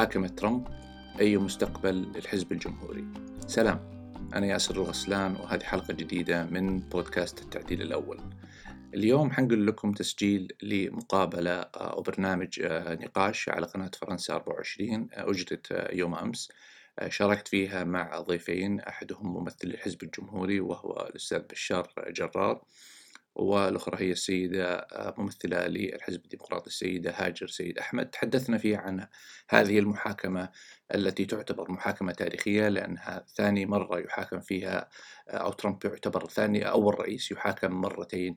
حاكم ترامب أي مستقبل الحزب الجمهوري. سلام، أنا ياسر الغسلان، وهذه حلقة جديدة من بودكاست التعديل الأول. اليوم حنقل لكم تسجيل لمقابلة أو برنامج نقاش على قناة فرنسا 24 أجرت يوم أمس، شاركت فيها مع ضيفين، أحدهم ممثل الحزب الجمهوري وهو الأستاذ بشار جرار، والأخرى هي السيدة ممثلة للحزب الديمقراطي السيدة هاجر سيد أحمد. تحدثنا فيه عن هذه المحاكمة التي تعتبر محاكمة تاريخية، لأنها ثاني مرة يحاكم فيها، أو ترامب يعتبر أول رئيس يحاكم مرتين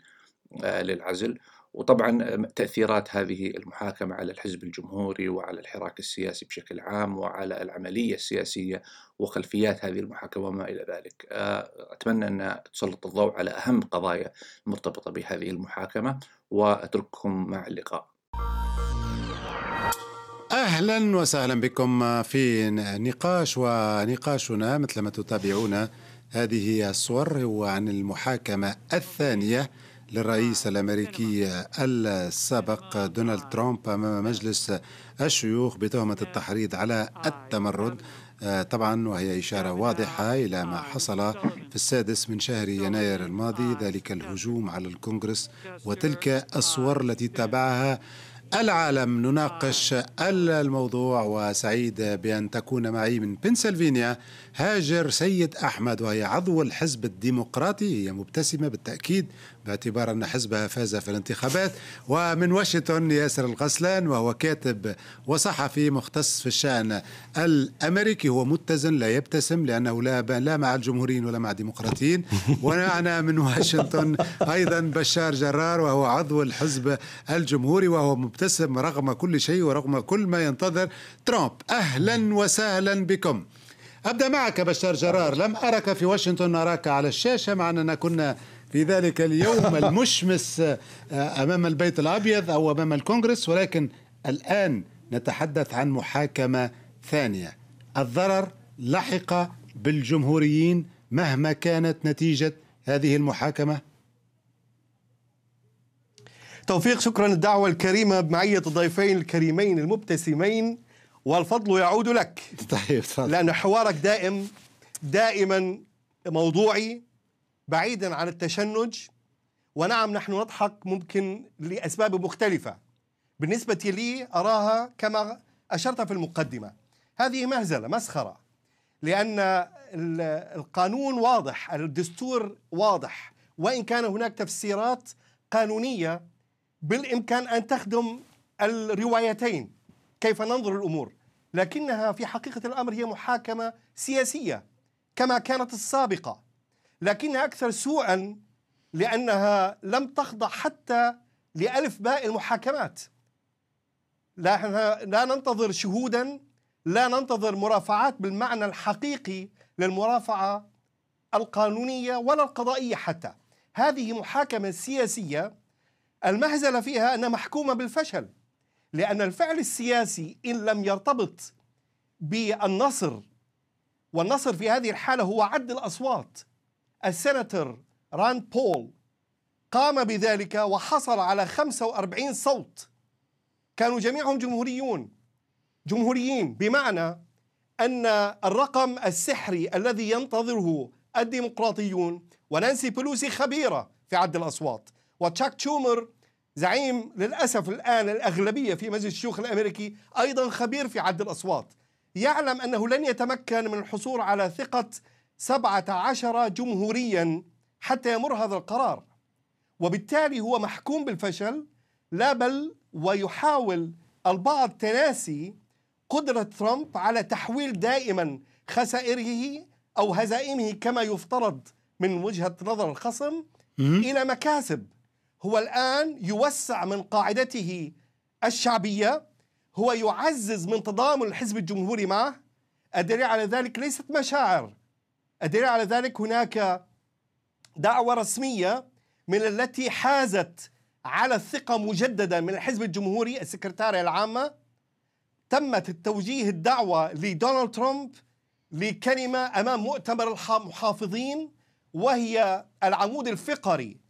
للعزل، وطبعا تأثيرات هذه المحاكمة على الحزب الجمهوري وعلى الحراك السياسي بشكل عام وعلى العملية السياسية وخلفيات هذه المحاكمة وما إلى ذلك. أتمنى أن تسلط الضوء على أهم قضايا مرتبطة بهذه المحاكمة، وأترككم مع اللقاء. أهلا وسهلا بكم في نقاش، ونقاشنا مثل ما تتابعون هذه الصور هو عن المحاكمة الثانية للرئيس الأمريكي السابق دونالد ترامب أمام مجلس الشيوخ بتهمة التحريض على التمرد، طبعا وهي إشارة واضحة إلى ما حصل في 6 يناير الماضي، ذلك الهجوم على الكونغرس وتلك الصور التي تبعها العالم. نناقش الموضوع، وسعيد بأن تكون معي من بنسلفانيا هاجر سيد أحمد، وهي عضو الحزب الديمقراطي، هي مبتسمة بالتأكيد باعتبار أن حزبها فاز في الانتخابات. ومن واشنطن ياسر الغسلان، وهو كاتب وصحفي مختص في الشأن الأمريكي، هو متزن لا يبتسم لأنه لا مع الجمهوريين ولا مع الديمقراطيين. ومعنا من واشنطن أيضا بشار جرار، وهو عضو الحزب الجمهوري، وهو مبتسم رغم كل شيء ورغم كل ما ينتظر ترامب. أهلا وسهلا بكم. أبدأ معك بشار جرار، لم أرك في واشنطن، أراك على الشاشة، مع أننا كنا في ذلك اليوم المشمس أمام البيت الأبيض أو أمام الكونغرس، ولكن الآن نتحدث عن محاكمة ثانية. الضرر لحق بالجمهوريين مهما كانت نتيجة هذه المحاكمة. توفيق، شكرا للدعوة الكريمة بمعية الضيفين الكريمين المبتسمين، والفضل يعود لك. طيب، لأن حوارك دائما موضوعي بعيدا عن التشنج. ونعم، نحن نضحك ممكن لأسباب مختلفة. بالنسبة لي أراها كما أشرت في المقدمة، هذه مهزلة، مسخرة، لأن القانون واضح، الدستور واضح، وإن كان هناك تفسيرات قانونية بالإمكان أن تخدم الروايتين كيف ننظر الأمور، لكنها في حقيقة الأمر هي محاكمة سياسية كما كانت السابقة، لكنها أكثر سوءا لأنها لم تخضع حتى لألف باء المحاكمات. لا ننتظر شهودا، لا ننتظر مرافعات بالمعنى الحقيقي للمرافعة القانونية ولا القضائية حتى. هذه محاكمة سياسية، المهزلة فيها أنها محكومة بالفشل، لأن الفعل السياسي إن لم يرتبط بالنصر، والنصر في هذه الحالة هو عد الأصوات، السناتور راند بول قام بذلك وحصل على 45 صوت كانوا جميعهم جمهوريين، بمعنى أن الرقم السحري الذي ينتظره الديمقراطيون، ونانسي بلوسي خبيرة في عد الأصوات، وتشاك تشومر زعيم للأسف الآن الأغلبية في مجلس الشيوخ الأمريكي أيضا خبير في عد الأصوات، يعلم أنه لن يتمكن من الحصول على ثقة 17 جمهوريا حتى يمر هذا القرار، وبالتالي هو محكوم بالفشل. لا بل ويحاول البعض تناسي قدرة ترامب على تحويل دائما خسائره أو هزائمه كما يفترض من وجهة نظر الخصم إلى مكاسب. هو الآن يوسع من قاعدته الشعبية، هو يعزز من تضامن الحزب الجمهوري معه. الدليل على ذلك ليست مشاعر، الدليل على ذلك هناك دعوة رسمية من التي حازت على الثقة مجددا من الحزب الجمهوري، السكرتارية العامة، تمت التوجيه الدعوة لدونالد ترامب لكلمة أمام مؤتمر المحافظين، وهي العمود الفقري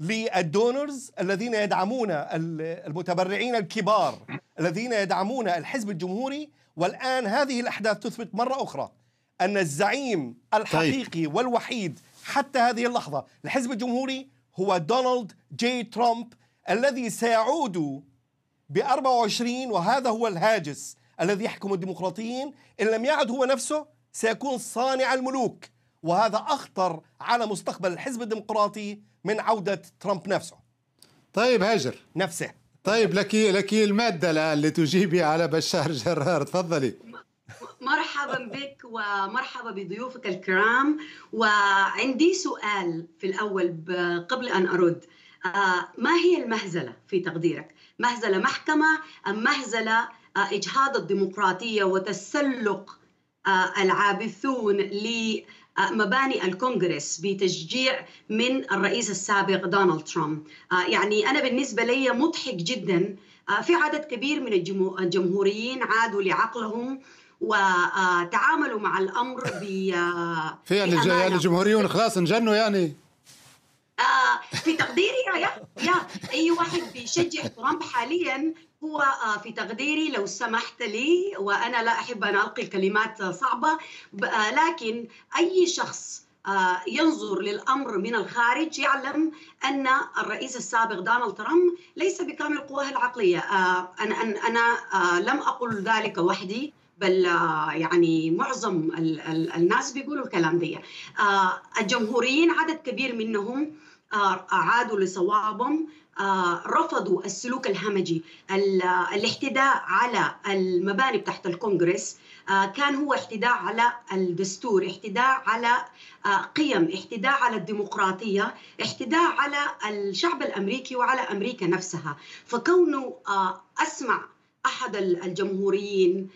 للدونرز الذين يدعمون المتبرعين الكبار الذين يدعمون الحزب الجمهوري. والآن هذه الأحداث تثبت مرة أخرى أن الزعيم الحقيقي والوحيد حتى هذه اللحظة الحزب الجمهوري هو دونالد جي ترامب الذي سيعود ب24، وهذا هو الهاجس الذي يحكم الديمقراطيين. إن لم يعد هو نفسه سيكون صانع الملوك، وهذا أخطر على مستقبل الحزب الديمقراطي من عودة ترامب نفسه. طيب هاجر نفسه، طيب لك المادة الآن لتجيبي على بشار جرار، تفضلي. مرحبا بك ومرحبا بضيوفك الكرام. وعندي سؤال في الأول قبل أن أرد، ما هي المهزلة في تقديرك؟ مهزلة محكمة أم مهزلة إجهاض الديمقراطية وتسلق العابثون لمباني الكونغرس بتشجيع من الرئيس السابق دونالد ترامب؟ يعني أنا بالنسبة لي مضحك جدا، في عدد كبير من الجمهوريين عادوا لعقلهم وتعاملوا مع الأمر يعني الجمهوريون خلاص انجنوا يعني. في تقديري أي واحد بيشجع ترامب حاليا هو في تقديري، لو سمحت لي وأنا لا أحب أن ألقي كلمات صعبة، لكن أي شخص ينظر للأمر من الخارج يعلم أن الرئيس السابق دونالد ترامب ليس بكامل قواه العقلية. أنا لم أقل ذلك وحدي، بل يعني معظم الناس بيقولوا الكلام دي. الجمهوريين عدد كبير منهم عادوا لصوابهم، رفضوا السلوك الهمجي، الاحتداء على المباني بتاعت الكونغرس، كان هو احتداء على الدستور، احتداء على قيم، احتداء على الديمقراطية، احتداء على الشعب الأمريكي وعلى أمريكا نفسها. فكونه أسمع أحد الجمهوريين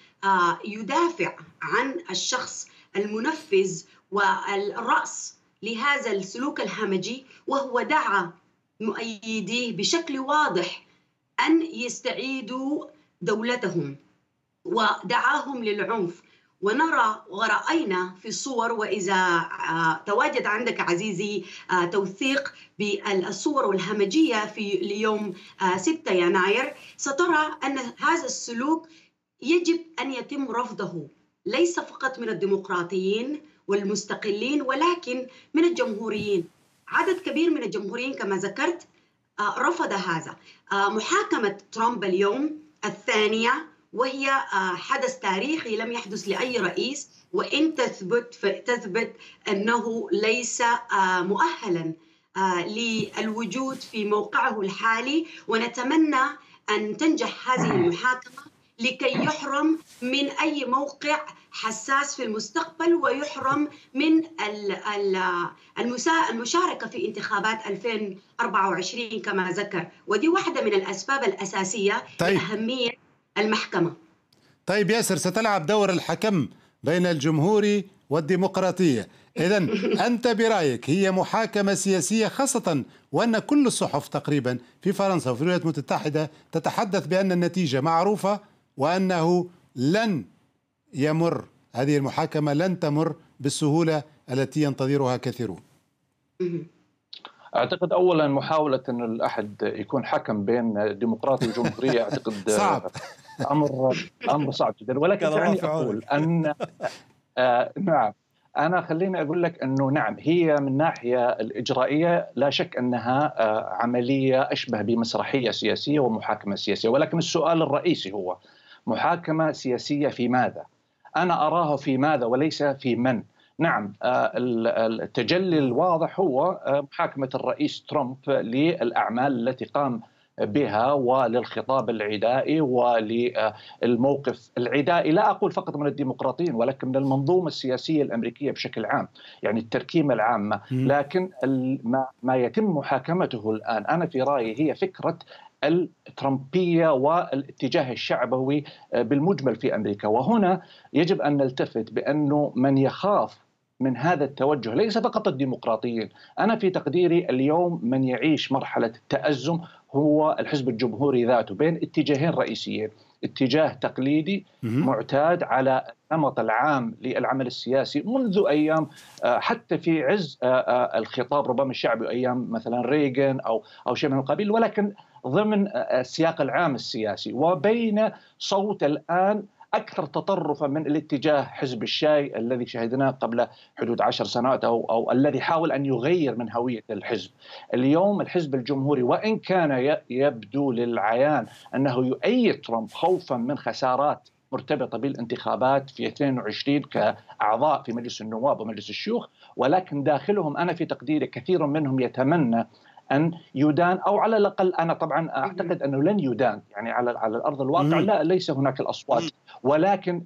يدافع عن الشخص المنفذ والرأس لهذا السلوك الهمجي، وهو دعا مؤيديه بشكل واضح أن يستعيدوا دولتهم ودعاهم للعنف. ونرى ورأينا في الصور، وإذا تواجد عندك عزيزي توثيق بالصور والهمجية في اليوم 6 يناير، سترى أن هذا السلوك يجب أن يتم رفضه، ليس فقط من الديمقراطيين والمستقلين ولكن من الجمهوريين. عدد كبير من الجمهوريين كما ذكرت رفض هذا. محاكمة ترامب اليوم الثانية، وهي حدث تاريخي لم يحدث لأي رئيس، وإن تثبت فتثبت أنه ليس مؤهلا للوجود في موقعه الحالي، ونتمنى أن تنجح هذه المحاكمة لكي يحرم من أي موقع حساس في المستقبل، ويحرم من المشاركة في انتخابات 2024 كما ذكر. ودي واحدة من الأسباب الأساسية لأهمية المحكمة. طيب ياسر، ستلعب دور الحكم بين الجمهوري والديمقراطية. إذن أنت برأيك هي محاكمة سياسية، خاصة وأن كل الصحف تقريبا في فرنسا وفي الولايات المتحدة تتحدث بأن النتيجة معروفة، وأنه لن يمر هذه المحاكمة، لن تمر بالسهولة التي ينتظرها كثيرون. أعتقد أولا محاولة أن الأحد يكون حكم بين ديمقراطية وجمهورية أعتقد صعب، أمر صعب جدا. ولكن دعني أقول أن نعم، أنا خليني أقول لك أنه نعم، هي من ناحية الإجرائية لا شك أنها عملية أشبه بمسرحية سياسية ومحاكمة سياسية، ولكن السؤال الرئيسي هو محاكمة سياسية في ماذا؟ أنا أراه في ماذا وليس في من؟ نعم، التجلي الواضح هو محاكمة الرئيس ترامب للأعمال التي قام بها وللخطاب العدائي وللموقف العدائي، لا أقول فقط من الديمقراطيين ولكن من المنظومة السياسية الأمريكية بشكل عام، يعني التركيبة العامة. لكن ما يتم محاكمته الآن أنا في رأيي هي فكرة الترامبية والاتجاه الشعبوي بالمجمل في أمريكا. وهنا يجب أن نلتفت بأنه من يخاف من هذا التوجه ليس فقط الديمقراطيين، أنا في تقديري اليوم من يعيش مرحلة التأزم هو الحزب الجمهوري ذاته، بين اتجاهين رئيسيين، اتجاه تقليدي معتاد على النمط العام للعمل السياسي منذ أيام حتى في عز الخطاب ربما الشعبي أيام مثلا ريغان أو شيء من القبيل، ولكن ضمن السياق العام السياسي، وبين صوت الآن أكثر تطرفا من الاتجاه حزب الشاي الذي شهدناه قبل حدود 10 سنوات أو الذي حاول أن يغير من هوية الحزب. اليوم الحزب الجمهوري وإن كان يبدو للعيان أنه يؤيد ترامب خوفا من خسارات مرتبطة بالانتخابات في 22 كأعضاء في مجلس النواب ومجلس الشيوخ، ولكن داخلهم أنا في تقديري كثير منهم يتمنى أن يدان، أو على الأقل أنا طبعا أعتقد أنه لن يدان، يعني على الأرض الواقع لا ليس هناك الأصوات، ولكن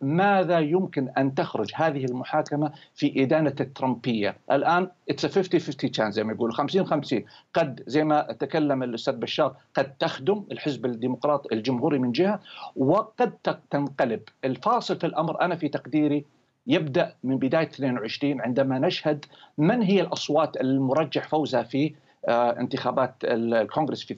ماذا يمكن أن تخرج هذه المحاكمة في إدانة الترامبية؟ الآن it's a 50-50 chance زي ما يقولوا، 50-50، قد زي ما تكلم الأستاذ بشار قد تخدم الحزب الديمقراطي الجمهوري من جهة، وقد تنقلب. الفاصل في الأمر أنا في تقديري يبدأ من بداية 22 عندما نشهد من هي الأصوات المرجح فوزها في انتخابات الكونغرس في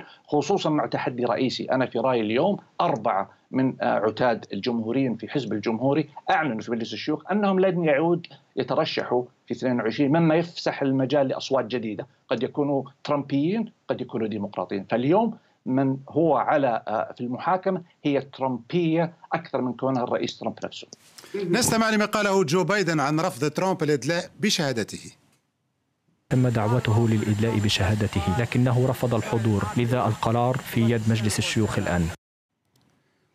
22، خصوصا مع تحدي رئيسي. أنا في رأيي اليوم 4 من عتاد الجمهوريين في حزب الجمهوري أعلنوا في مجلس الشيوخ أنهم لن يعود يترشحوا في 22، مما يفسح المجال لأصوات جديدة قد يكونوا ترامبيين قد يكونوا ديمقراطيين. فاليوم من هو على في المحاكمة هي الترامبية أكثر من كونها الرئيس ترامب نفسه. نستمع لما قاله جو بايدن عن رفض ترامب الإدلاء بشهادته. تم دعوته للإدلاء بشهادته لكنه رفض الحضور، لذا القرار في يد مجلس الشيوخ الآن.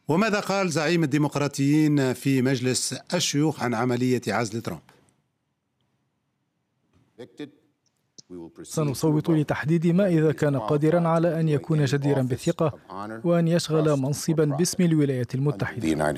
وماذا قال زعيم الديمقراطيين في مجلس الشيوخ عن عملية عزل ترامب؟ سنصوت لتحديد ما إذا كان قادرا على أن يكون جديرا بالثقة وأن يشغل منصبا باسم الولايات المتحدة.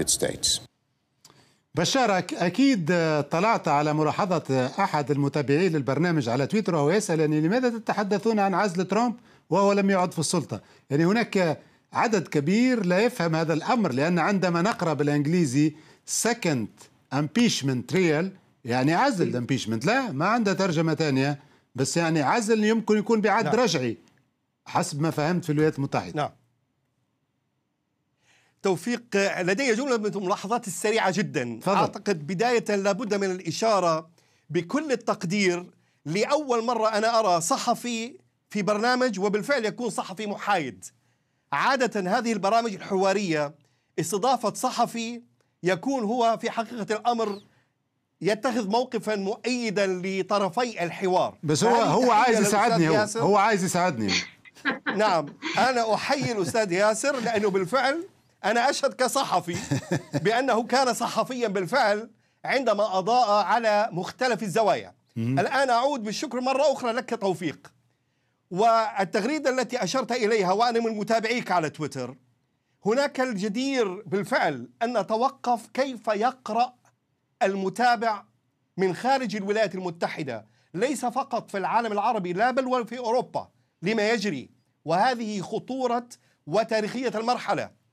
بشار، أكيد طلعت على ملاحظة أحد المتابعين للبرنامج على تويتر وهو يسأل يعني لماذا تتحدثون عن عزل ترامب وهو لم يعد في السلطة؟ يعني هناك عدد كبير لا يفهم هذا الأمر، لأن عندما نقرأ بالإنجليزي second impeachment trial يعني عزل impeachment، لا ما عنده ترجمة ثانية، بس يعني عزل يمكن يكون بعد رجعي حسب ما فهمت في الولايات المتحدة. نعم توفيق، لدي جملة من الملاحظات السريعة جدا. أعتقد بداية لابد من الإشارة بكل التقدير لأول مرة أنا أرى صحفي في برنامج، وبالفعل يكون صحفي محايد. عادة هذه البرامج الحوارية استضافة صحفي يكون هو في حقيقة الأمر يتخذ موقفا مؤيدا لطرفي الحوار، بس هو عايز يساعدني، هو عايز يساعدني. نعم أنا أحيي الأستاذ ياسر، لأنه بالفعل أنا أشهد كصحفي بأنه كان صحفيا بالفعل عندما أضاء على مختلف الزوايا. الآن أعود بالشكر مرة أخرى لك توفيق، والتغريدة التي أشرت إليها وأنا من متابعيك على تويتر، هناك الجدير بالفعل أن نتوقف كيف يقرأ المتابع من خارج الولايات المتحدة، ليس فقط في العالم العربي لا بل وفي أوروبا، لما يجري، وهذه خطورة وتاريخية المرحلة.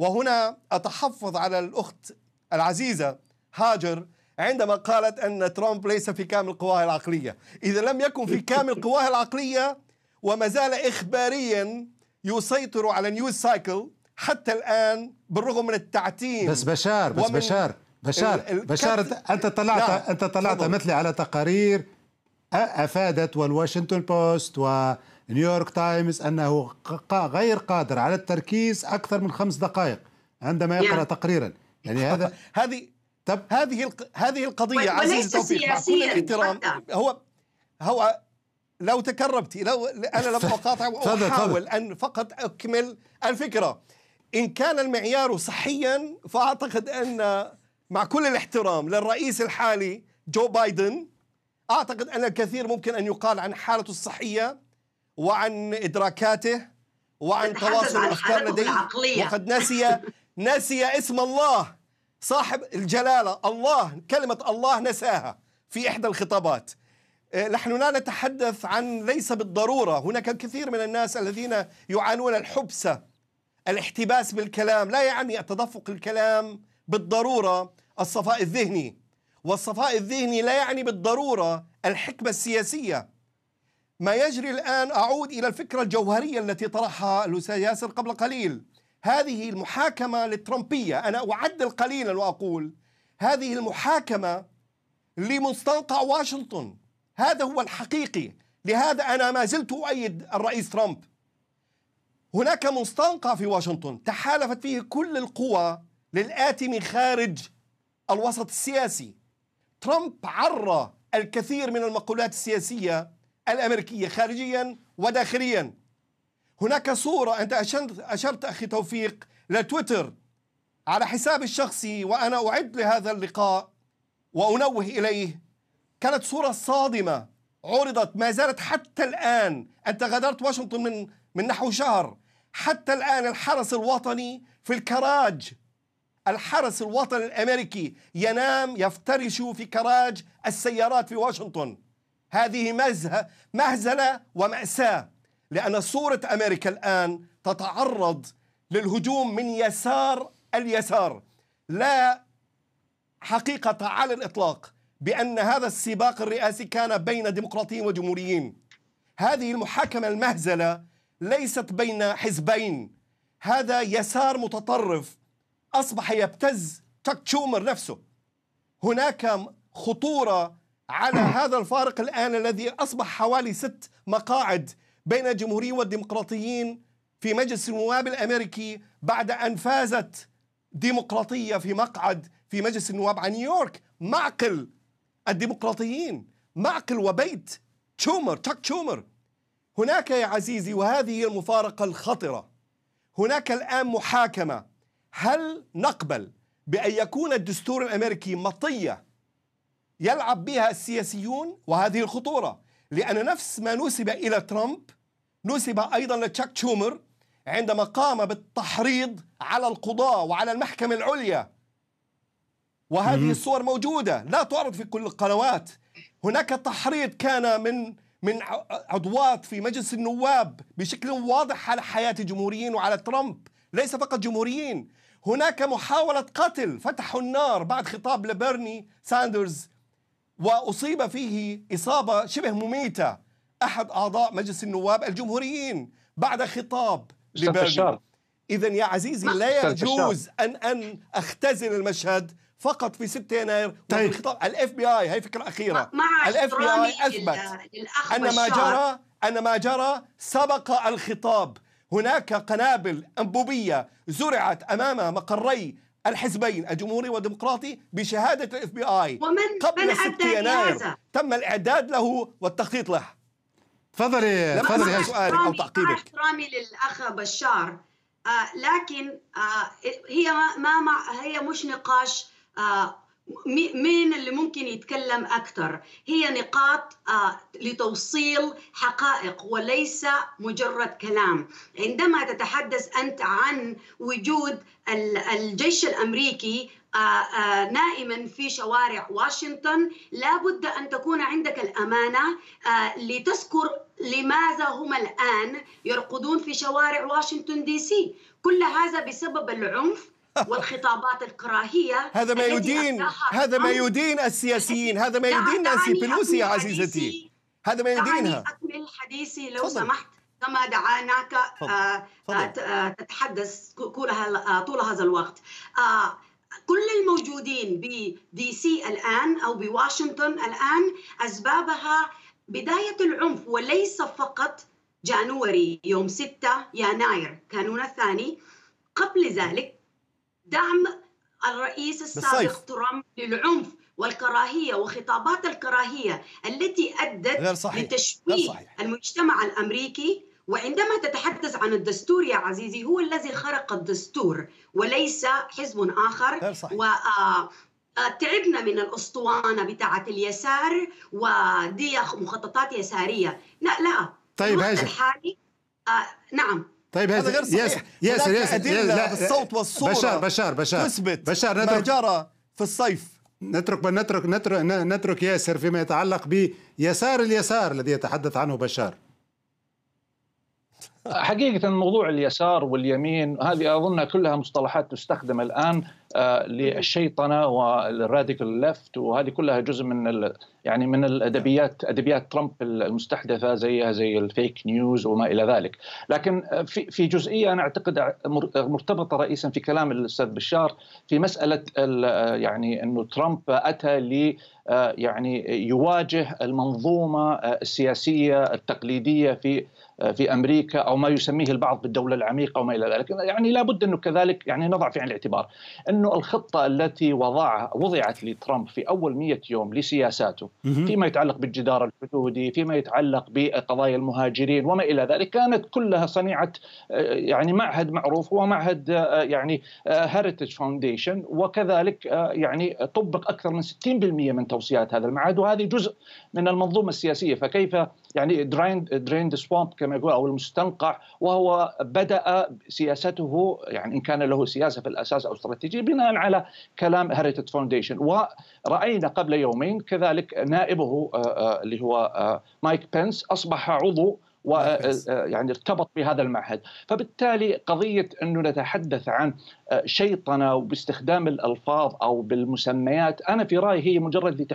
وهنا أتحفظ على الأخت العزيزة هاجر عندما قالت أن ترامب ليس في كامل قواه العقلية. إذا لم يكن في كامل قواه العقلية وما زال إخباريا يسيطر على نيوز سايكل حتى الآن بالرغم من التعتيم. بس بشار، بشار أنت طلعت مثلي على تقارير أفادت والواشنطن بوست و نيويورك تايمز أنه غير قادر على التركيز أكثر من 5 دقائق عندما يقرأ تقريرا، يعني هذا هذه القضية عزيز توفيق مع كل الاحترام. هو لو تكرمت، لو أنا لم أقاطع وأحاول أن فقط أكمل الفكرة. إن كان المعيار صحيا فأعتقد أن مع كل الاحترام للرئيس الحالي جو بايدن، أعتقد أن الكثير ممكن أن يقال عن حالته الصحية وعن إدراكاته وعن تواصل الأفكار لديه، وقد نسي اسم الله صاحب الجلالة، الله، كلمة الله نساها في إحدى الخطابات. نحن لا نتحدث عن ليس بالضرورة، هناك الكثير من الناس الذين يعانون الحبسة، الاحتباس بالكلام، لا يعني التدفق الكلام بالضرورة الصفاء الذهني، والصفاء الذهني لا يعني بالضرورة الحكمة السياسية. ما يجري الآن أعود إلى الفكرة الجوهرية التي طرحها الأستاذ ياسر قبل قليل. هذه المحاكمة للترامبية، أنا أعدل قليلا وأقول هذه المحاكمة لمستنقع واشنطن، هذا هو الحقيقي. لهذا أنا ما زلت أؤيد الرئيس ترامب، هناك مستنقع في واشنطن تحالفت فيه كل القوى للآتي من خارج الوسط السياسي. ترامب عرى الكثير من المقولات السياسية الأمريكية خارجيا وداخليا. هناك صورة، أنت أشرت أخي توفيق لتويتر على حسابي الشخصي وأنا أعد لهذا اللقاء وأنوه إليه، كانت صورة صادمة عرضت ما زالت حتى الآن. أنت غادرت واشنطن من نحو شهر، حتى الآن الحرس الوطني في الكراج، الحرس الوطني الأمريكي ينام يفترش في كراج السيارات في واشنطن. هذه مهزلة ومأساة، لأن صورة أمريكا الآن تتعرض للهجوم من يسار اليسار. لا حقيقة على الإطلاق بأن هذا السباق الرئاسي كان بين ديمقراطيين وجمهوريين. هذه المحاكمة المهزلة ليست بين حزبين، هذا يسار متطرف أصبح يبتز تشاك تشومر نفسه. هناك خطورة على هذا الفارق الآن الذي أصبح حوالي 6 مقاعد بين الجمهوريين والديمقراطيين في مجلس النواب الأمريكي، بعد أن فازت ديمقراطية في مقعد في مجلس النواب عن نيويورك، معقل الديمقراطيين، معقل وبيت تشومر تشاك تشومر. هناك يا عزيزي، وهذه هي المفارقة الخطرة، هناك الآن محاكمة. هل نقبل بأن يكون الدستور الأمريكي مطية يلعب بها السياسيون؟ وهذه الخطورة، لأن نفس ما نسب إلى ترامب نسب أيضا لتشاك تشومر عندما قام بالتحريض على القضاء وعلى المحكمة العليا. وهذه الصور موجودة لا تعرض في كل القنوات. هناك تحريض كان من عضوات في مجلس النواب بشكل واضح على حياة الجمهوريين وعلى ترامب، ليس فقط جمهوريين. هناك محاولة قتل، فتحوا النار بعد خطاب لبيرني ساندرز، وأصيب فيه إصابة شبه مميتة أحد أعضاء مجلس النواب الجمهوريين بعد خطاب لبيرني. إذا يا عزيزي لا يجوز أن أختزل المشهد فقط في 6 يناير وفي خطاب الاف بي اي. هي فكره اخيره، الاف بي اي اثبت ان ما جرى سبق الخطاب. هناك قنابل انبوبيه زرعت امام مقري الحزبين الجمهوري والديمقراطي بشهاده الاف بي اي قبل 6 يناير، تم الاعداد له والتخطيط له. تفضلي سؤالك او تعقيبك. احترامي للاخ بشار، لكن هي مش نقاش مين اللي ممكن يتكلم أكثر، هي نقاط لتوصيل حقائق وليس مجرد كلام. عندما تتحدث أنت عن وجود الجيش الأمريكي نائما في شوارع واشنطن، لابد أن تكون عندك الأمانة لتذكر لماذا هم الآن يرقدون في شوارع واشنطن دي سي. كل هذا بسبب العنف والخطابات الكراهية. هذا ما يدين السياسيين، هذا ما يدين نانسي بيلوسي يا عزيزتي، هذا ما يدينها. أكمل حديثي لو سمحت، كما دعاناك تتحدث طول هذا الوقت. كل الموجودين بدي سي الآن أو بواشنطن الآن أسبابها بداية العنف، وليس فقط جانوري يوم 6 يناير كانون الثاني، قبل ذلك دعم الرئيس السابق ترامب للعنف والكراهية وخطابات الكراهية التي أدت لتشويه المجتمع الأمريكي. وعندما تتحدث عن الدستور يا عزيزي، هو الذي خرق الدستور وليس حزب آخر. تعبنا من الأسطوانة بتاعة اليسار ودي مخططات يسارية. لا طيب هاجر الحالي نعم. طيب هذا غير صحيح. ياسر أدلة بالصوت والصورة. بشار تثبت ما جرى في الصيف. نترك ياسر فيما يتعلق بيسار اليسار الذي يتحدث عنه بشار. حقيقة موضوع اليسار واليمين هذه أظنها كلها مصطلحات تستخدم الآن للشيطنة والراديكال ليفت، وهذه كلها جزء من يعني من ادبيات ترامب المستحدثه زيها زي الفيك نيوز وما الى ذلك. لكن في جزئيه انا اعتقد مرتبطه رئيسا في كلام الاستاذ بشار في مساله يعني انه ترامب اتى ل يعني يواجه المنظومه السياسيه التقليديه في امريكا او ما يسميه البعض بالدوله العميقه وما الى ذلك، يعني لابد انه كذلك يعني نضع في عين الاعتبار انه الخطه التي وضعت لترامب في اول 100 يوم لسياساته فيما يتعلق بالجدار الحدودي، فيما يتعلق بقضايا المهاجرين وما الى ذلك، كانت كلها صنيعه يعني معهد معروف هو معهد يعني هيريتج فاونديشن، وكذلك يعني طبق اكثر من 60% من توصيات هذا المعهد، وهذه جزء من المنظومه السياسيه. فكيف يعني دريند سوامب كما يقول او المستنقع، وهو بدأ سياسته يعني ان كان له سياسه في الاساس او استراتيجيه بناء على كلام هيريتج فاونديشن. ورأينا قبل يومين كذلك نائبه اللي هو مايك بينس اصبح عضو ويعني ارتبط بهذا المعهد. فبالتالي قضية أنه نتحدث عن شيطنة وباستخدام الألفاظ أو بالمسميات، أنا في رأيي هي مجرد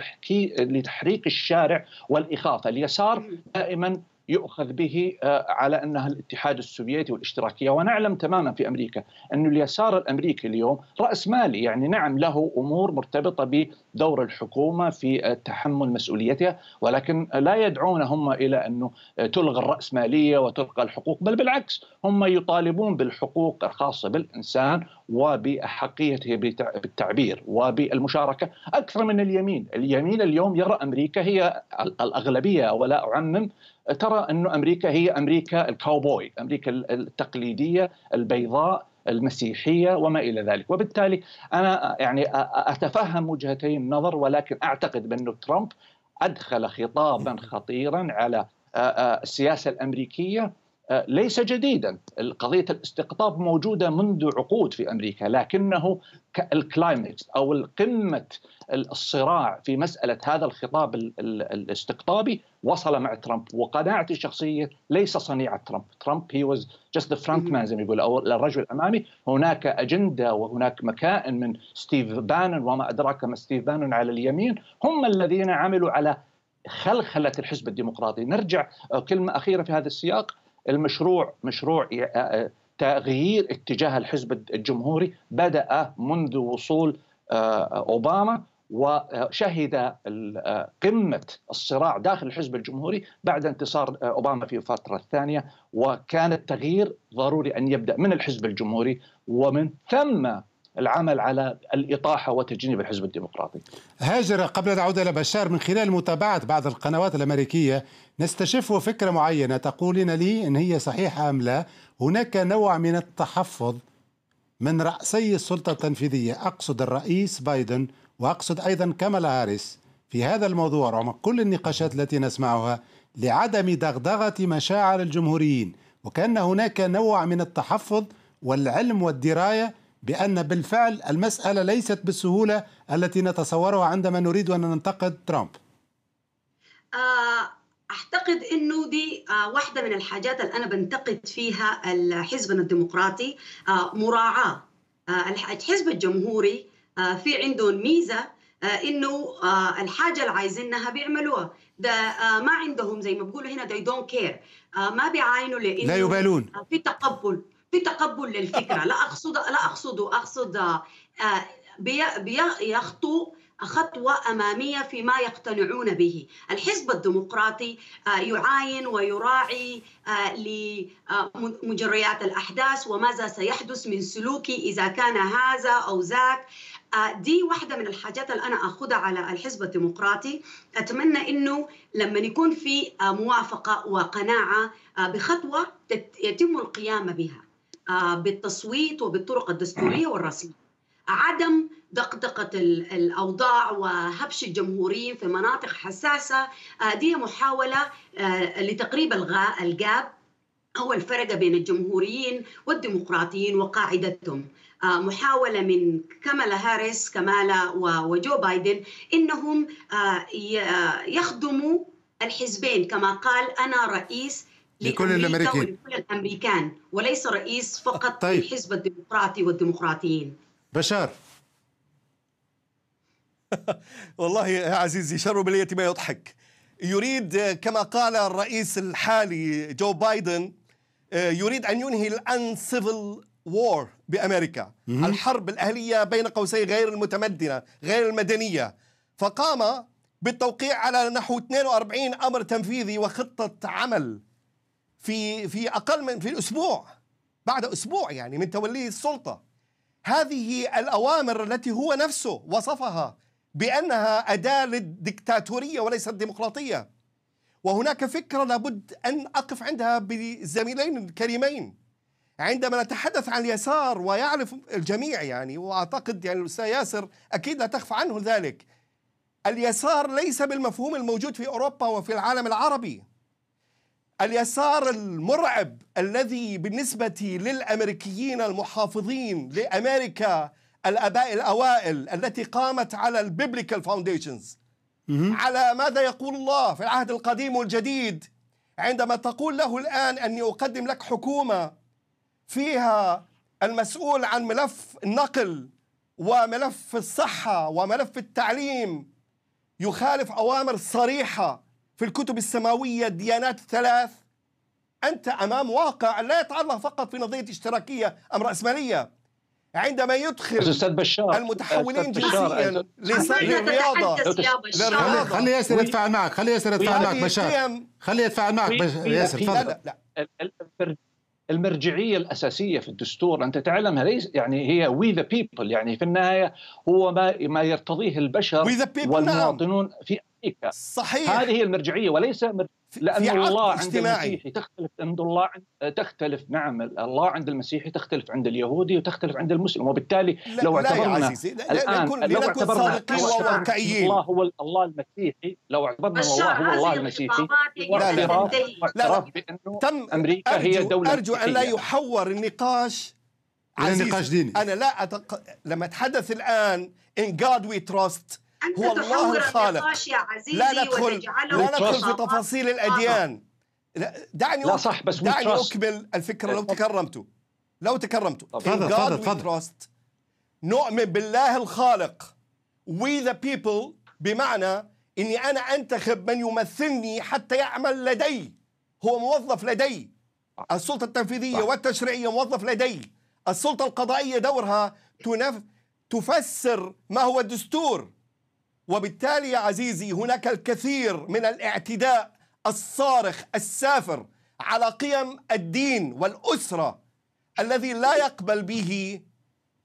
لتحريك الشارع والإخافة. اليسار دائما يؤخذ به على أنها الاتحاد السوفيتي والاشتراكية، ونعلم تماما في أمريكا أن اليسار الأمريكي اليوم رأس مالي، يعني نعم له أمور مرتبطة بدور الحكومة في تحمل مسؤوليتها، ولكن لا يدعون هم إلى أنه تلغى الرأسمالية وتلغى الحقوق، بل بالعكس هم يطالبون بالحقوق الخاصة بالإنسان وبأحقيته بالتعبير وبالمشاركة أكثر من اليمين. اليمين اليوم يرى أمريكا هي الأغلبية، ولا أعمم، ترى أن أمريكا هي أمريكا الكاوبوي، أمريكا التقليدية البيضاء المسيحية وما إلى ذلك. وبالتالي أنا يعني أتفهم وجهتي النظر، ولكن أعتقد بأن ترامب أدخل خطابا خطيرا على السياسة الأمريكية، ليس جديدا، قضية الاستقطاب موجودة منذ عقود في أمريكا، لكنه الكلايمكس أو القمة الصراع في مسألة هذا الخطاب الاستقطابي وصل مع ترامب. وقناعتي الشخصية ليس صنيعة ترامب هي just the front man زي ما يقول، أو الرجل الأمامي. هناك أجندة وهناك مكائن من ستيف بانون وما أدراك ما ستيف بانون على اليمين، هم الذين عملوا على خلخلة الحزب الديمقراطي. نرجع كلمة أخيرة في هذا السياق، المشروع مشروع تغيير اتجاه الحزب الجمهوري بدأ منذ وصول أوباما، وشهد قمة الصراع داخل الحزب الجمهوري بعد انتصار أوباما في الفترة الثانية، وكان التغيير ضروري أن يبدأ من الحزب الجمهوري ومن ثم العمل على الإطاحة وتجنيب الحزب الديمقراطي. هاجر، قبل أن أعود إلى بشار، من خلال متابعة بعض القنوات الأمريكية نستشف فكرة معينة تقولين لي إن هي صحيحة أم لا، هناك نوع من التحفظ من رأسي السلطة التنفيذية، أقصد الرئيس بايدن وأقصد أيضا كامالا هاريس، في هذا الموضوع رغم كل النقاشات التي نسمعها لعدم دغدغة مشاعر الجمهوريين، وكأن هناك نوع من التحفظ والعلم والدراية بأن بالفعل المسألة ليست بالسهولة التي نتصورها عندما نريد أن ننتقد ترامب. أعتقد أنه دي واحدة من الحاجات اللي أنا بنتقد فيها الحزب الديمقراطي، مراعاة الحزب الجمهوري في عندهم ميزة أنه الحاجة اللي عايزينها بيعملوها، ده ما عندهم زي ما بيقولوا هنا they don't care، ما بيعاينوا لأنه لا يبالون في تقبل للفكرة. لا أقصد بيخطو خطوة أمامية فيما يقتنعون به. الحزب الديمقراطي يعاين ويراعي لمجريات الأحداث وماذا سيحدث من سلوكي إذا كان هذا أو ذاك. دي واحدة من الحاجات اللي أنا أخذها على الحزب الديمقراطي، أتمنى أنه لما يكون في موافقة وقناعة بخطوة يتم القيام بها بالتصويت وبالطرق الدستورية والرسمية، عدم دقدقة الأوضاع وهبش الجمهوريين في مناطق حساسة. دي محاولة لتقريب الجاب هو الفرق بين الجمهوريين والديمقراطيين وقاعدتهم، محاولة من كامالا هاريس وجو بايدن إنهم يخدموا الحزبين، كما قال أنا رئيس لكل الأمريكان وليس رئيس فقط للحزب الديمقراطي والديمقراطيين. بشار، والله يا عزيزي شر بلية ما يضحك. يريد كما قال الرئيس الحالي جو بايدن يريد أن ينهي الأنسيفل وور بأمريكا، الحرب الأهلية بين قوسي غير المتمدنة غير المدنية، فقام بالتوقيع على نحو 42 أمر تنفيذي وخطة عمل في أقل من أسبوع، بعد أسبوع يعني من توليه السلطة. هذه الأوامر التي هو نفسه وصفها بأنها أداة للدكتاتورية وليست ديمقراطية. وهناك فكرة لابد أن أقف عندها بزميلين الكريمين. عندما نتحدث عن اليسار ويعرف الجميع يعني، وأعتقد يعني الأستاذ ياسر أكيد لا تخفى عنه ذلك، اليسار ليس بالمفهوم الموجود في أوروبا وفي العالم العربي. اليسار المرعب الذي بالنسبة للأمريكيين المحافظين لأمريكا الآباء الأوائل التي قامت على البيبليكال فاونديشنز، على ماذا يقول الله في العهد القديم والجديد عندما تقول له الآن أني أقدم لك حكومة فيها المسؤول عن ملف النقل وملف الصحة وملف التعليم يخالف أوامر صريحة في الكتب السماوية الديانات الثلاث. أنت أمام واقع لا يتعلق فقط في نظرية اشتراكية أم رأسمالية. عندما يدخل المتحولين جنسيا للرياضة، خلي ياسر يدفع معك، خلي ياسر يدفع معك بشار، خلي يدفع معك ياسر. تفضل. المرجعية الأساسية في الدستور أنت تعلمها، ليس يعني هي we the people، يعني في النهاية هو ما يرتضيه البشر والمواطنون في أمريكا. صحيح، هذه المرجعية، وليس لأن الله عند المسيحي تختلف، عند الله تختلف، نعم الله عند المسيحي تختلف عند اليهودي وتختلف عند المسلم، وبالتالي لو اعتبرنا الآن لو اعتبرنا الله هو الله المسيحي، لو اعتبرنا الله هو الله المسيحي، لا بأنه أمريكا هي دولة، أرجو أن لا يحور النقاش عزيزي نقاش ديني. أنا لا لما أتحدث الآن in God we trust، هو الله الخالق، لا ندخل في تفاصيل الأديان. دعني صح، بس دعني أكمل الفكرة لو تكرمتوا، لو تكرمتوا. God we trust، نؤمن بالله الخالق. we the people بمعنى إني أنا أنتخب من يمثلني حتى يعمل لدي، هو موظف لدي. السلطة التنفيذية والتشريعية موظف لدي، السلطة القضائية دورها تفسر ما هو الدستور. وبالتالي يا عزيزي هناك الكثير من الاعتداء الصارخ السافر على قيم الدين والأسرة الذي لا يقبل به.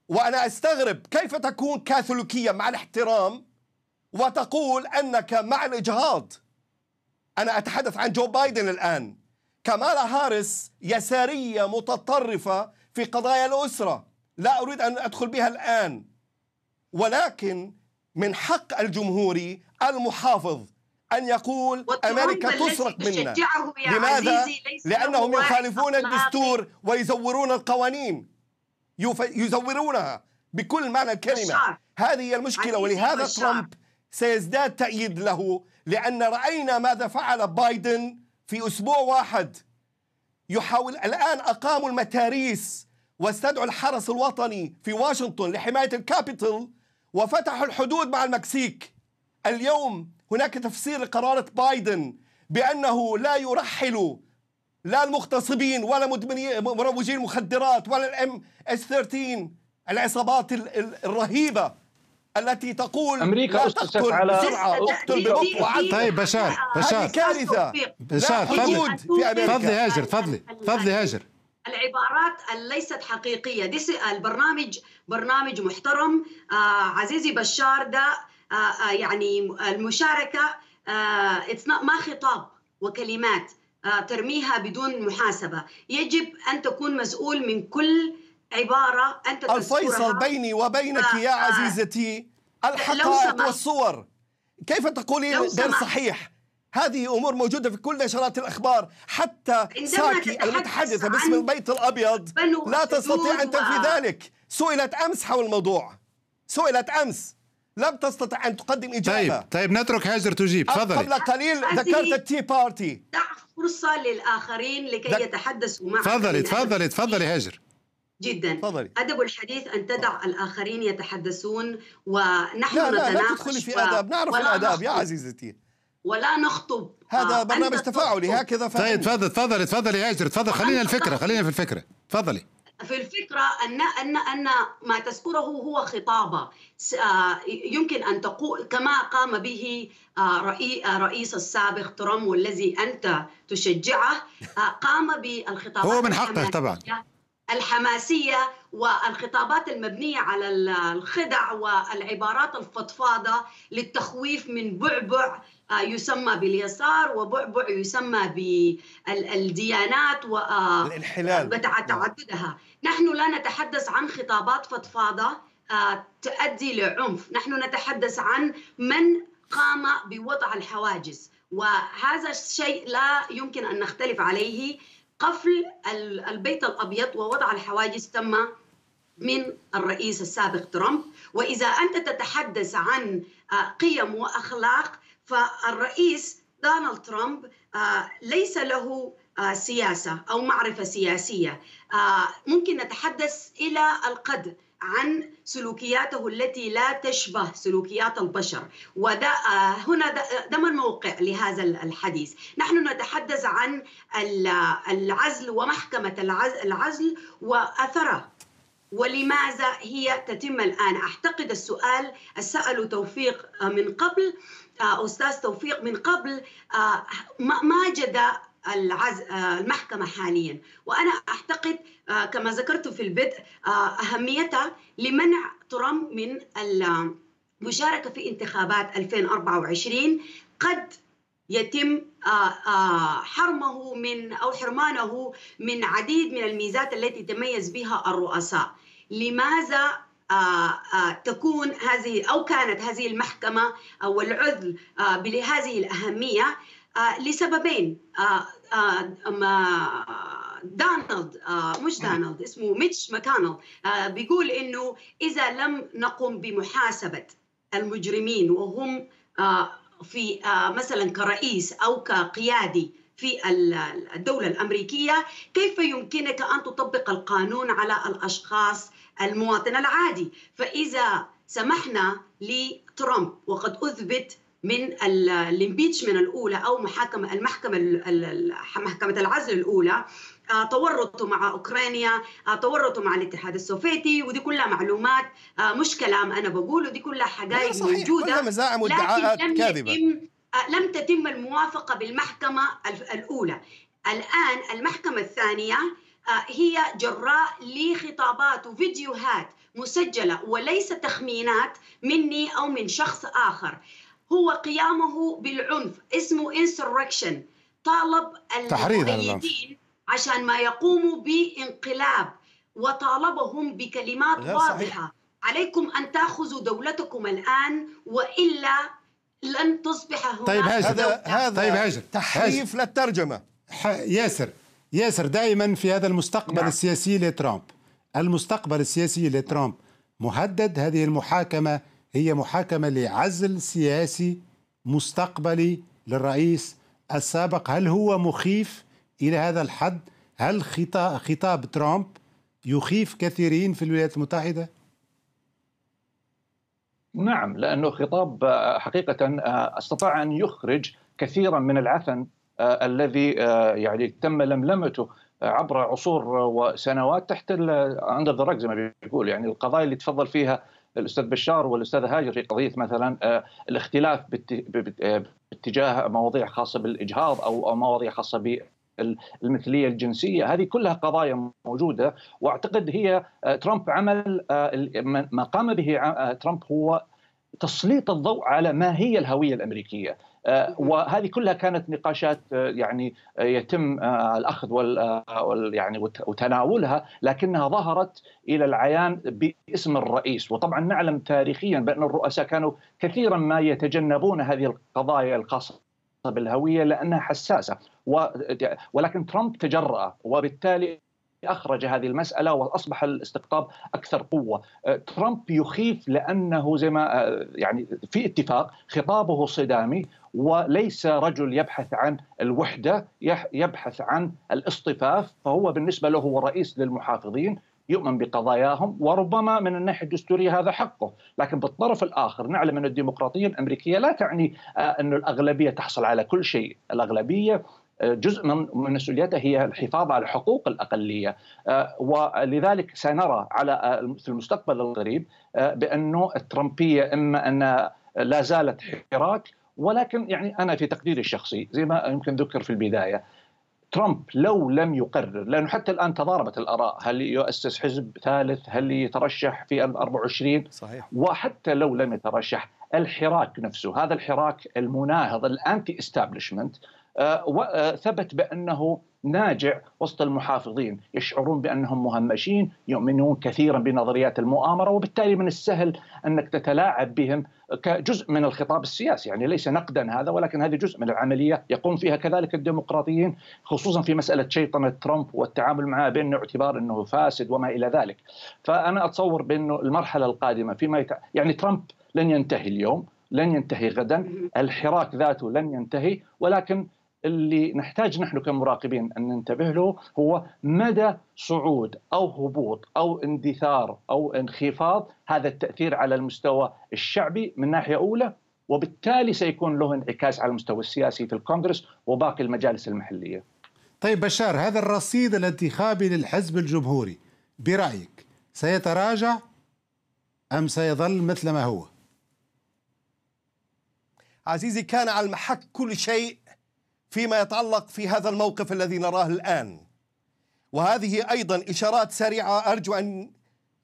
وأنا أستغرب كيف تكون كاثوليكية مع الاحترام وتقول أنك مع الإجهاض. أنا أتحدث عن جو بايدن الآن. كامالا هاريس يسارية متطرفة في قضايا الأسرة، لا أريد أن أدخل بها الآن، ولكن من حق الجمهوري المحافظ أن يقول أمريكا تسرق منا. لماذا؟ لأنهم يخالفون الدستور ويزورون القوانين، يزورونها بكل معنى الكلمة. هذه هي المشكلة، ولهذا ترامب سيزداد تأييد له، لأن رأينا ماذا فعل بايدن في أسبوع واحد. يحاول الآن، أقاموا المتاريس واستدعوا الحرس الوطني في واشنطن لحماية الكابيتل وفتحوا الحدود مع المكسيك. اليوم هناك تفسير لقرارة بايدن بأنه لا يرحل لا المغتصبين ولا مروجين المخدرات ولا الام اس 13، العصابات الرهيبة التي تقول أمريكا تقتل على اقتل ببطء. طيب بشار، هذه كارثة. بشار تفضلي، هاجر تفضلي، تفضلي هاجر. العبارات ليست حقيقية. البرنامج محترم عزيزي بشار. ده يعني المشاركة ما خطاب وكلمات ترميها بدون محاسبة. يجب أن تكون مسؤول من كل عبارة أنت تذكرها. الفيصل بيني وبينك يا عزيزتي الحقائق والصور. كيف تقولي غير صحيح؟ هذه أمور موجودة في كل نشرات الأخبار. حتى ساكي المتحدثة باسم البيت الأبيض لا تستطيع أن تنفي ذلك. سئلت أمس حول الموضوع، سئلت أمس، لم تستطع أن تقدم إجابة. طيب نترك هاجر تجيب، تفضلي. قبل قليل ذكرت التي بارتي. دع فرصة للآخرين لكي يتحدثوا معك. تفضلي هاجر. جدا. فضلي. أدب الحديث أن تدع الآخرين يتحدثون ونحن نتناقش. لا تدخلي في آداب، نعرف الآداب يا عزيزتي. ولا نخطب. هذا برنامج تفاعلي هكذا. طيب تفضلي يا هاجر، تفضل. خلينا في الفكرة، تفضلي. في الفكرة أن ما تذكره هو خطابة يمكن أن تقول كما قام به الرئيس السابق ترامب والذي أنت تشجعه، قام بالخطابات هو من حقه طبعا الحماسية والخطابات المبنية على الخدع والعبارات الفضفاضة للتخويف من بعبع يسمى باليسار وبعبع يسمى بالديانات والانحلال بتعددها. نحن لا نتحدث عن خطابات فضفاضة تؤدي لعنف، نحن نتحدث عن من قام بوضع الحواجز، وهذا الشيء لا يمكن أن نختلف عليه. قفل البيت الأبيض ووضع الحواجز تم من الرئيس السابق ترامب، وإذا أنت تتحدث عن قيم وأخلاق فالرئيس دونالد ترامب ليس له سياسة أو معرفة سياسية. ممكن نتحدث إلى القدر عن سلوكياته التي لا تشبه سلوكيات البشر، وده هنا ده الموقع لهذا الحديث. نحن نتحدث عن العزل ومحكمة العزل وأثره ولماذا هي تتم الآن. أعتقد السؤال سأله توفيق من قبل، أستاذ توفيق من قبل، ما جدى المحكمة حاليا؟ وأنا أعتقد كما ذكرت في البدء أهميتها لمنع ترامب من المشاركة في انتخابات 2024. قد يتم حرمه من أو حرمانه من عديد من الميزات التي تميز بها الرؤساء. لماذا تكون هذه أو كانت هذه المحكمة أو العزل بهذه الأهمية؟ لسببين. مش دونالد اسمه ميتش ماكانيل بيقول إنه إذا لم نقم بمحاسبة المجرمين وهم في مثلا كرئيس أو كقيادي في الدولة الأمريكية، كيف يمكنك أن تطبق القانون على الأشخاص المواطن العادي؟ فإذا سمحنا لترامب، وقد أثبت من الامبيتشمنت الأولى أو محكمة العزل الأولى، تورطوا مع أوكرانيا، تورطوا مع الاتحاد السوفيتي، ودي كلها معلومات مش كلام أنا بقوله، دي كلها حقائق موجودة، لكن لم تتم الموافقة بالمحكمة الأولى. الآن المحكمة الثانية هي جراء لخطابات وفيديوهات مسجلة وليس تخمينات مني أو من شخص آخر، هو قيامه بالعنف، اسمه انسركشن، طالب المؤيدين عشان ما يقوموا بانقلاب، وطالبهم بكلمات واضحة: عليكم أن تأخذوا دولتكم الآن وإلا لن تصبح هناك. طيب هاجر، تحريف للترجمة. ياسر دائما في هذا المستقبل السياسي لترامب، المستقبل السياسي لترامب مهدد. هذه المحاكمة هي محاكمة لعزل سياسي مستقبلي للرئيس السابق. هل هو مخيف إلى هذا الحد؟ هل خطاب ترامب يخيف كثيرين في الولايات المتحدة؟ نعم، لأنه خطاب حقيقة استطاع أن يخرج كثيرا من العفن الذي يعني تم لملمته عبر عصور وسنوات تحت أندر ذا راج زي ما بيقول. يعني القضايا اللي تفضل فيها الأستاذ بشار والأستاذ هاجر في قضية مثلا الاختلاف باتجاه مواضيع خاصة بالإجهاض أو مواضيع خاصة بالمثلية الجنسية، هذه كلها قضايا موجودة. وأعتقد هي ترامب عمل ما قام به ترامب هو تسليط الضوء على ما هي الهوية الأمريكية، وهذه كلها كانت نقاشات يعني يتم الأخذ يعني وتناولها، لكنها ظهرت إلى العيان باسم الرئيس. وطبعا نعلم تاريخيا بأن الرؤساء كانوا كثيرا ما يتجنبون هذه القضايا الخاصة بالهوية لأنها حساسة، ولكن ترامب تجرأ وبالتالي أخرج هذه المسألة وأصبح الاستقطاب أكثر قوة. ترامب يخيف لأنه زي ما يعني في اتفاق خطابه صدامي وليس رجل يبحث عن الوحدة، يبحث عن الاصطفاف. فهو بالنسبة له هو رئيس للمحافظين، يؤمن بقضاياهم، وربما من الناحية الدستورية هذا حقه، لكن بالطرف الآخر نعلم أن الديمقراطية الأمريكية لا تعني أن الأغلبية تحصل على كل شيء. الأغلبية جزء من مسؤوليتها هي الحفاظ على حقوق الأقلية، ولذلك سنرى على في المستقبل القريب بأنه الترامبية إما أن لا زالت حراك، ولكن يعني أنا في تقديري الشخصي زي ما يمكن ذكر في البداية، ترامب لو لم يقرر، لأنه حتى الآن تضاربت الآراء، هل يؤسس حزب ثالث، هل يترشح في 24؟ صحيح. وحتى لو لم يترشح، الحراك نفسه، هذا الحراك المناهض الأنتي استابلشمنت ثبت بأنه ناجع وسط المحافظين، يشعرون بأنهم مهمشين، يؤمنون كثيرا بنظريات المؤامرة، وبالتالي من السهل أنك تتلاعب بهم كجزء من الخطاب السياسي، يعني ليس نقدا هذا، ولكن هذا جزء من العملية يقوم فيها كذلك الديمقراطيين، خصوصا في مسألة شيطنة ترامب والتعامل معه بأنه اعتبار أنه فاسد وما إلى ذلك. فأنا أتصور بأنه المرحلة القادمة فيما يعني ترامب لن ينتهي اليوم، لن ينتهي غدا، الحراك ذاته لن ينتهي، ولكن اللي نحتاج نحن كمراقبين أن ننتبه له هو مدى صعود أو هبوط أو اندثار أو انخفاض هذا التأثير على المستوى الشعبي من ناحية أولى، وبالتالي سيكون له انعكاس على المستوى السياسي في الكونغرس وباقي المجالس المحلية. طيب بشار، هذا الرصيد الانتخابي للحزب الجمهوري برأيك سيتراجع أم سيظل مثل ما هو؟ عزيزي، كان على المحك كل شيء فيما يتعلق في هذا الموقف الذي نراه الآن، وهذه أيضا إشارات سريعة أرجو أن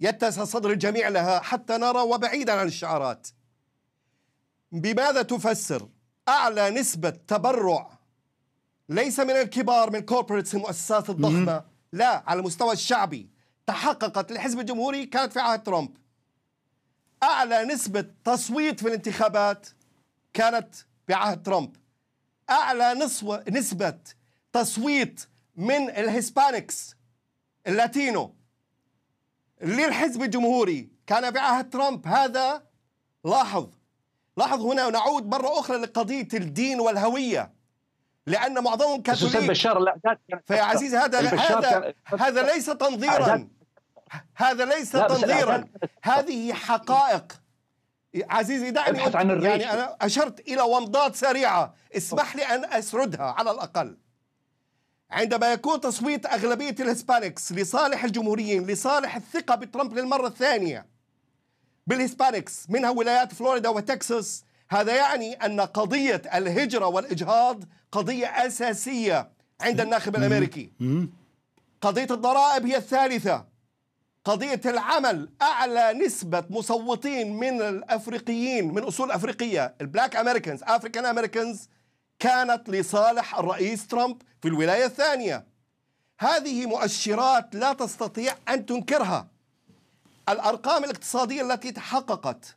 يتسع صدر الجميع لها حتى نرى، وبعيدا عن الشعارات، بماذا تفسر أعلى نسبة تبرع ليس من الكبار، من كوربوريتس، المؤسسات الضخمة، لا، على المستوى الشعبي تحققت للحزب الجمهوري كانت في عهد ترامب. أعلى نسبة تصويت في الانتخابات كانت بعهد ترامب. أعلى نسبة تصويت من الهسبانكس اللاتينو للحزب الجمهوري كان بعهد ترامب. هذا لاحظ هنا، نعود مرة أخرى لقضية الدين والهوية، لأن معظمهم كاثوليك. فيا عزيزي، هذا ليس تنظيرا، هذا ليس تنظيرا، هذه حقائق. عزيزي دعني يعني أنا أشرت إلى ومضات سريعة، اسمح لي أن أسردها على الأقل. عندما يكون تصويت أغلبية الهسبانكس لصالح الجمهوريين، لصالح الثقة بترامب للمرة الثانية بالهسبانكس، منها ولايات فلوريدا وتكساس، هذا يعني أن قضية الهجرة والإجهاض قضية أساسية عند الناخب الأمريكي. قضية الضرائب هي الثالثة. قضية العمل، أعلى نسبة مصوتين من الأفريقيين من أصول أفريقية، البلاك أمريكانز، أفريكان أمريكانز، كانت لصالح الرئيس ترامب في الولاية الثانية. هذه مؤشرات لا تستطيع أن تنكرها. الأرقام الاقتصادية التي تحققت،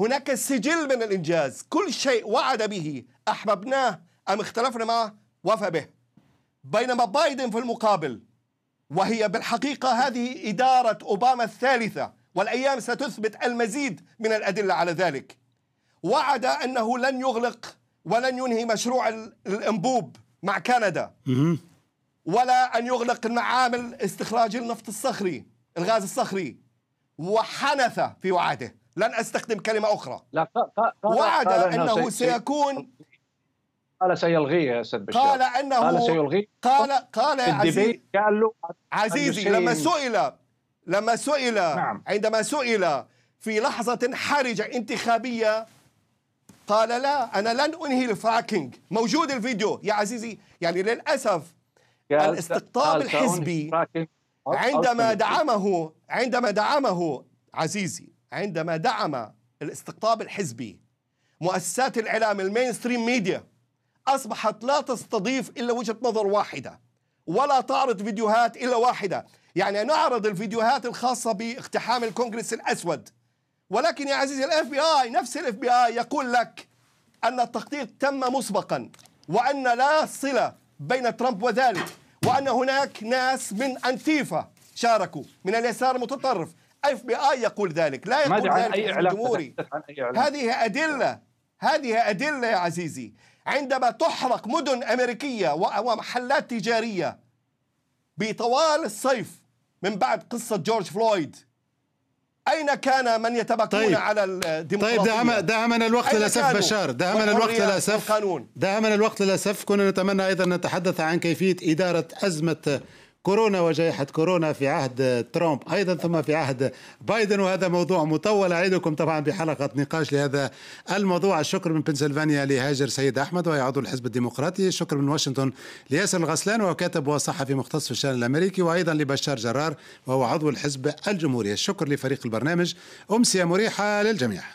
هناك سجل من الإنجاز، كل شيء وعد به أحببناه أم اختلفنا معه وفى به. بينما بايدن في المقابل، وهي بالحقيقة هذه إدارة أوباما الثالثة، والأيام ستثبت المزيد من الأدلة على ذلك، وعد أنه لن يغلق ولن ينهي مشروع الأنبوب مع كندا، ولا أن يغلق معامل استخراج النفط الصخري، الغاز الصخري، وحنث في وعده، لن أستخدم كلمة أخرى. وعد أنه سيكون، قال سيلغيه يا سيد بشار، قال أنه قال يا عزيزي، لما سئل نعم. عندما سئل في لحظة حرجة انتخابية قال لا، أنا لن أنهي الفراكينج. موجود الفيديو يا عزيزي. يعني للأسف الاستقطاب الحزبي عندما دعمه عزيزي، عندما دعم الاستقطاب الحزبي مؤسسات الإعلام المينستريم ميديا، أصبحت لا تستضيف إلا وجهة نظر واحدة، ولا تعرض فيديوهات إلا واحدة. يعني نعرض الفيديوهات الخاصة باقتحام الكونغرس الأسود، ولكن يا عزيزي نفس ال FBI يقول لك أن التخطيط تم مسبقا، وأن لا صلة بين ترامب وذلك، وأن هناك ناس من أنتيفا شاركوا من اليسار المتطرف. FBI يقول ذلك، لا يقول ذلك الجمهوري. هذه أدلة، هذه أدلة يا عزيزي. عندما تحرق مدن أمريكية ومحلات تجارية بطوال الصيف من بعد قصة جورج فلويد أين كان من يتبكون على الديمقراطية؟ طيب داهمنا الوقت للأسف بشار، داهمنا الوقت للأسف، كنا نتمنى أيضا نتحدث عن كيفية إدارة أزمة كورونا وجائحة كورونا في عهد ترامب أيضا ثم في عهد بايدن، وهذا موضوع مطول. أعيدكم طبعا بحلقة نقاش لهذا الموضوع. الشكر من بنسلفانيا لهاجر سيد أحمد وهي عضو الحزب الديمقراطي، الشكر من واشنطن لياسر الغسلان وهو كاتب وصحفي مختص في الشأن الأمريكي، وأيضا لبشار جرار وهو عضو الحزب الجمهوري. الشكر لفريق البرنامج، أمسية مريحة للجميع.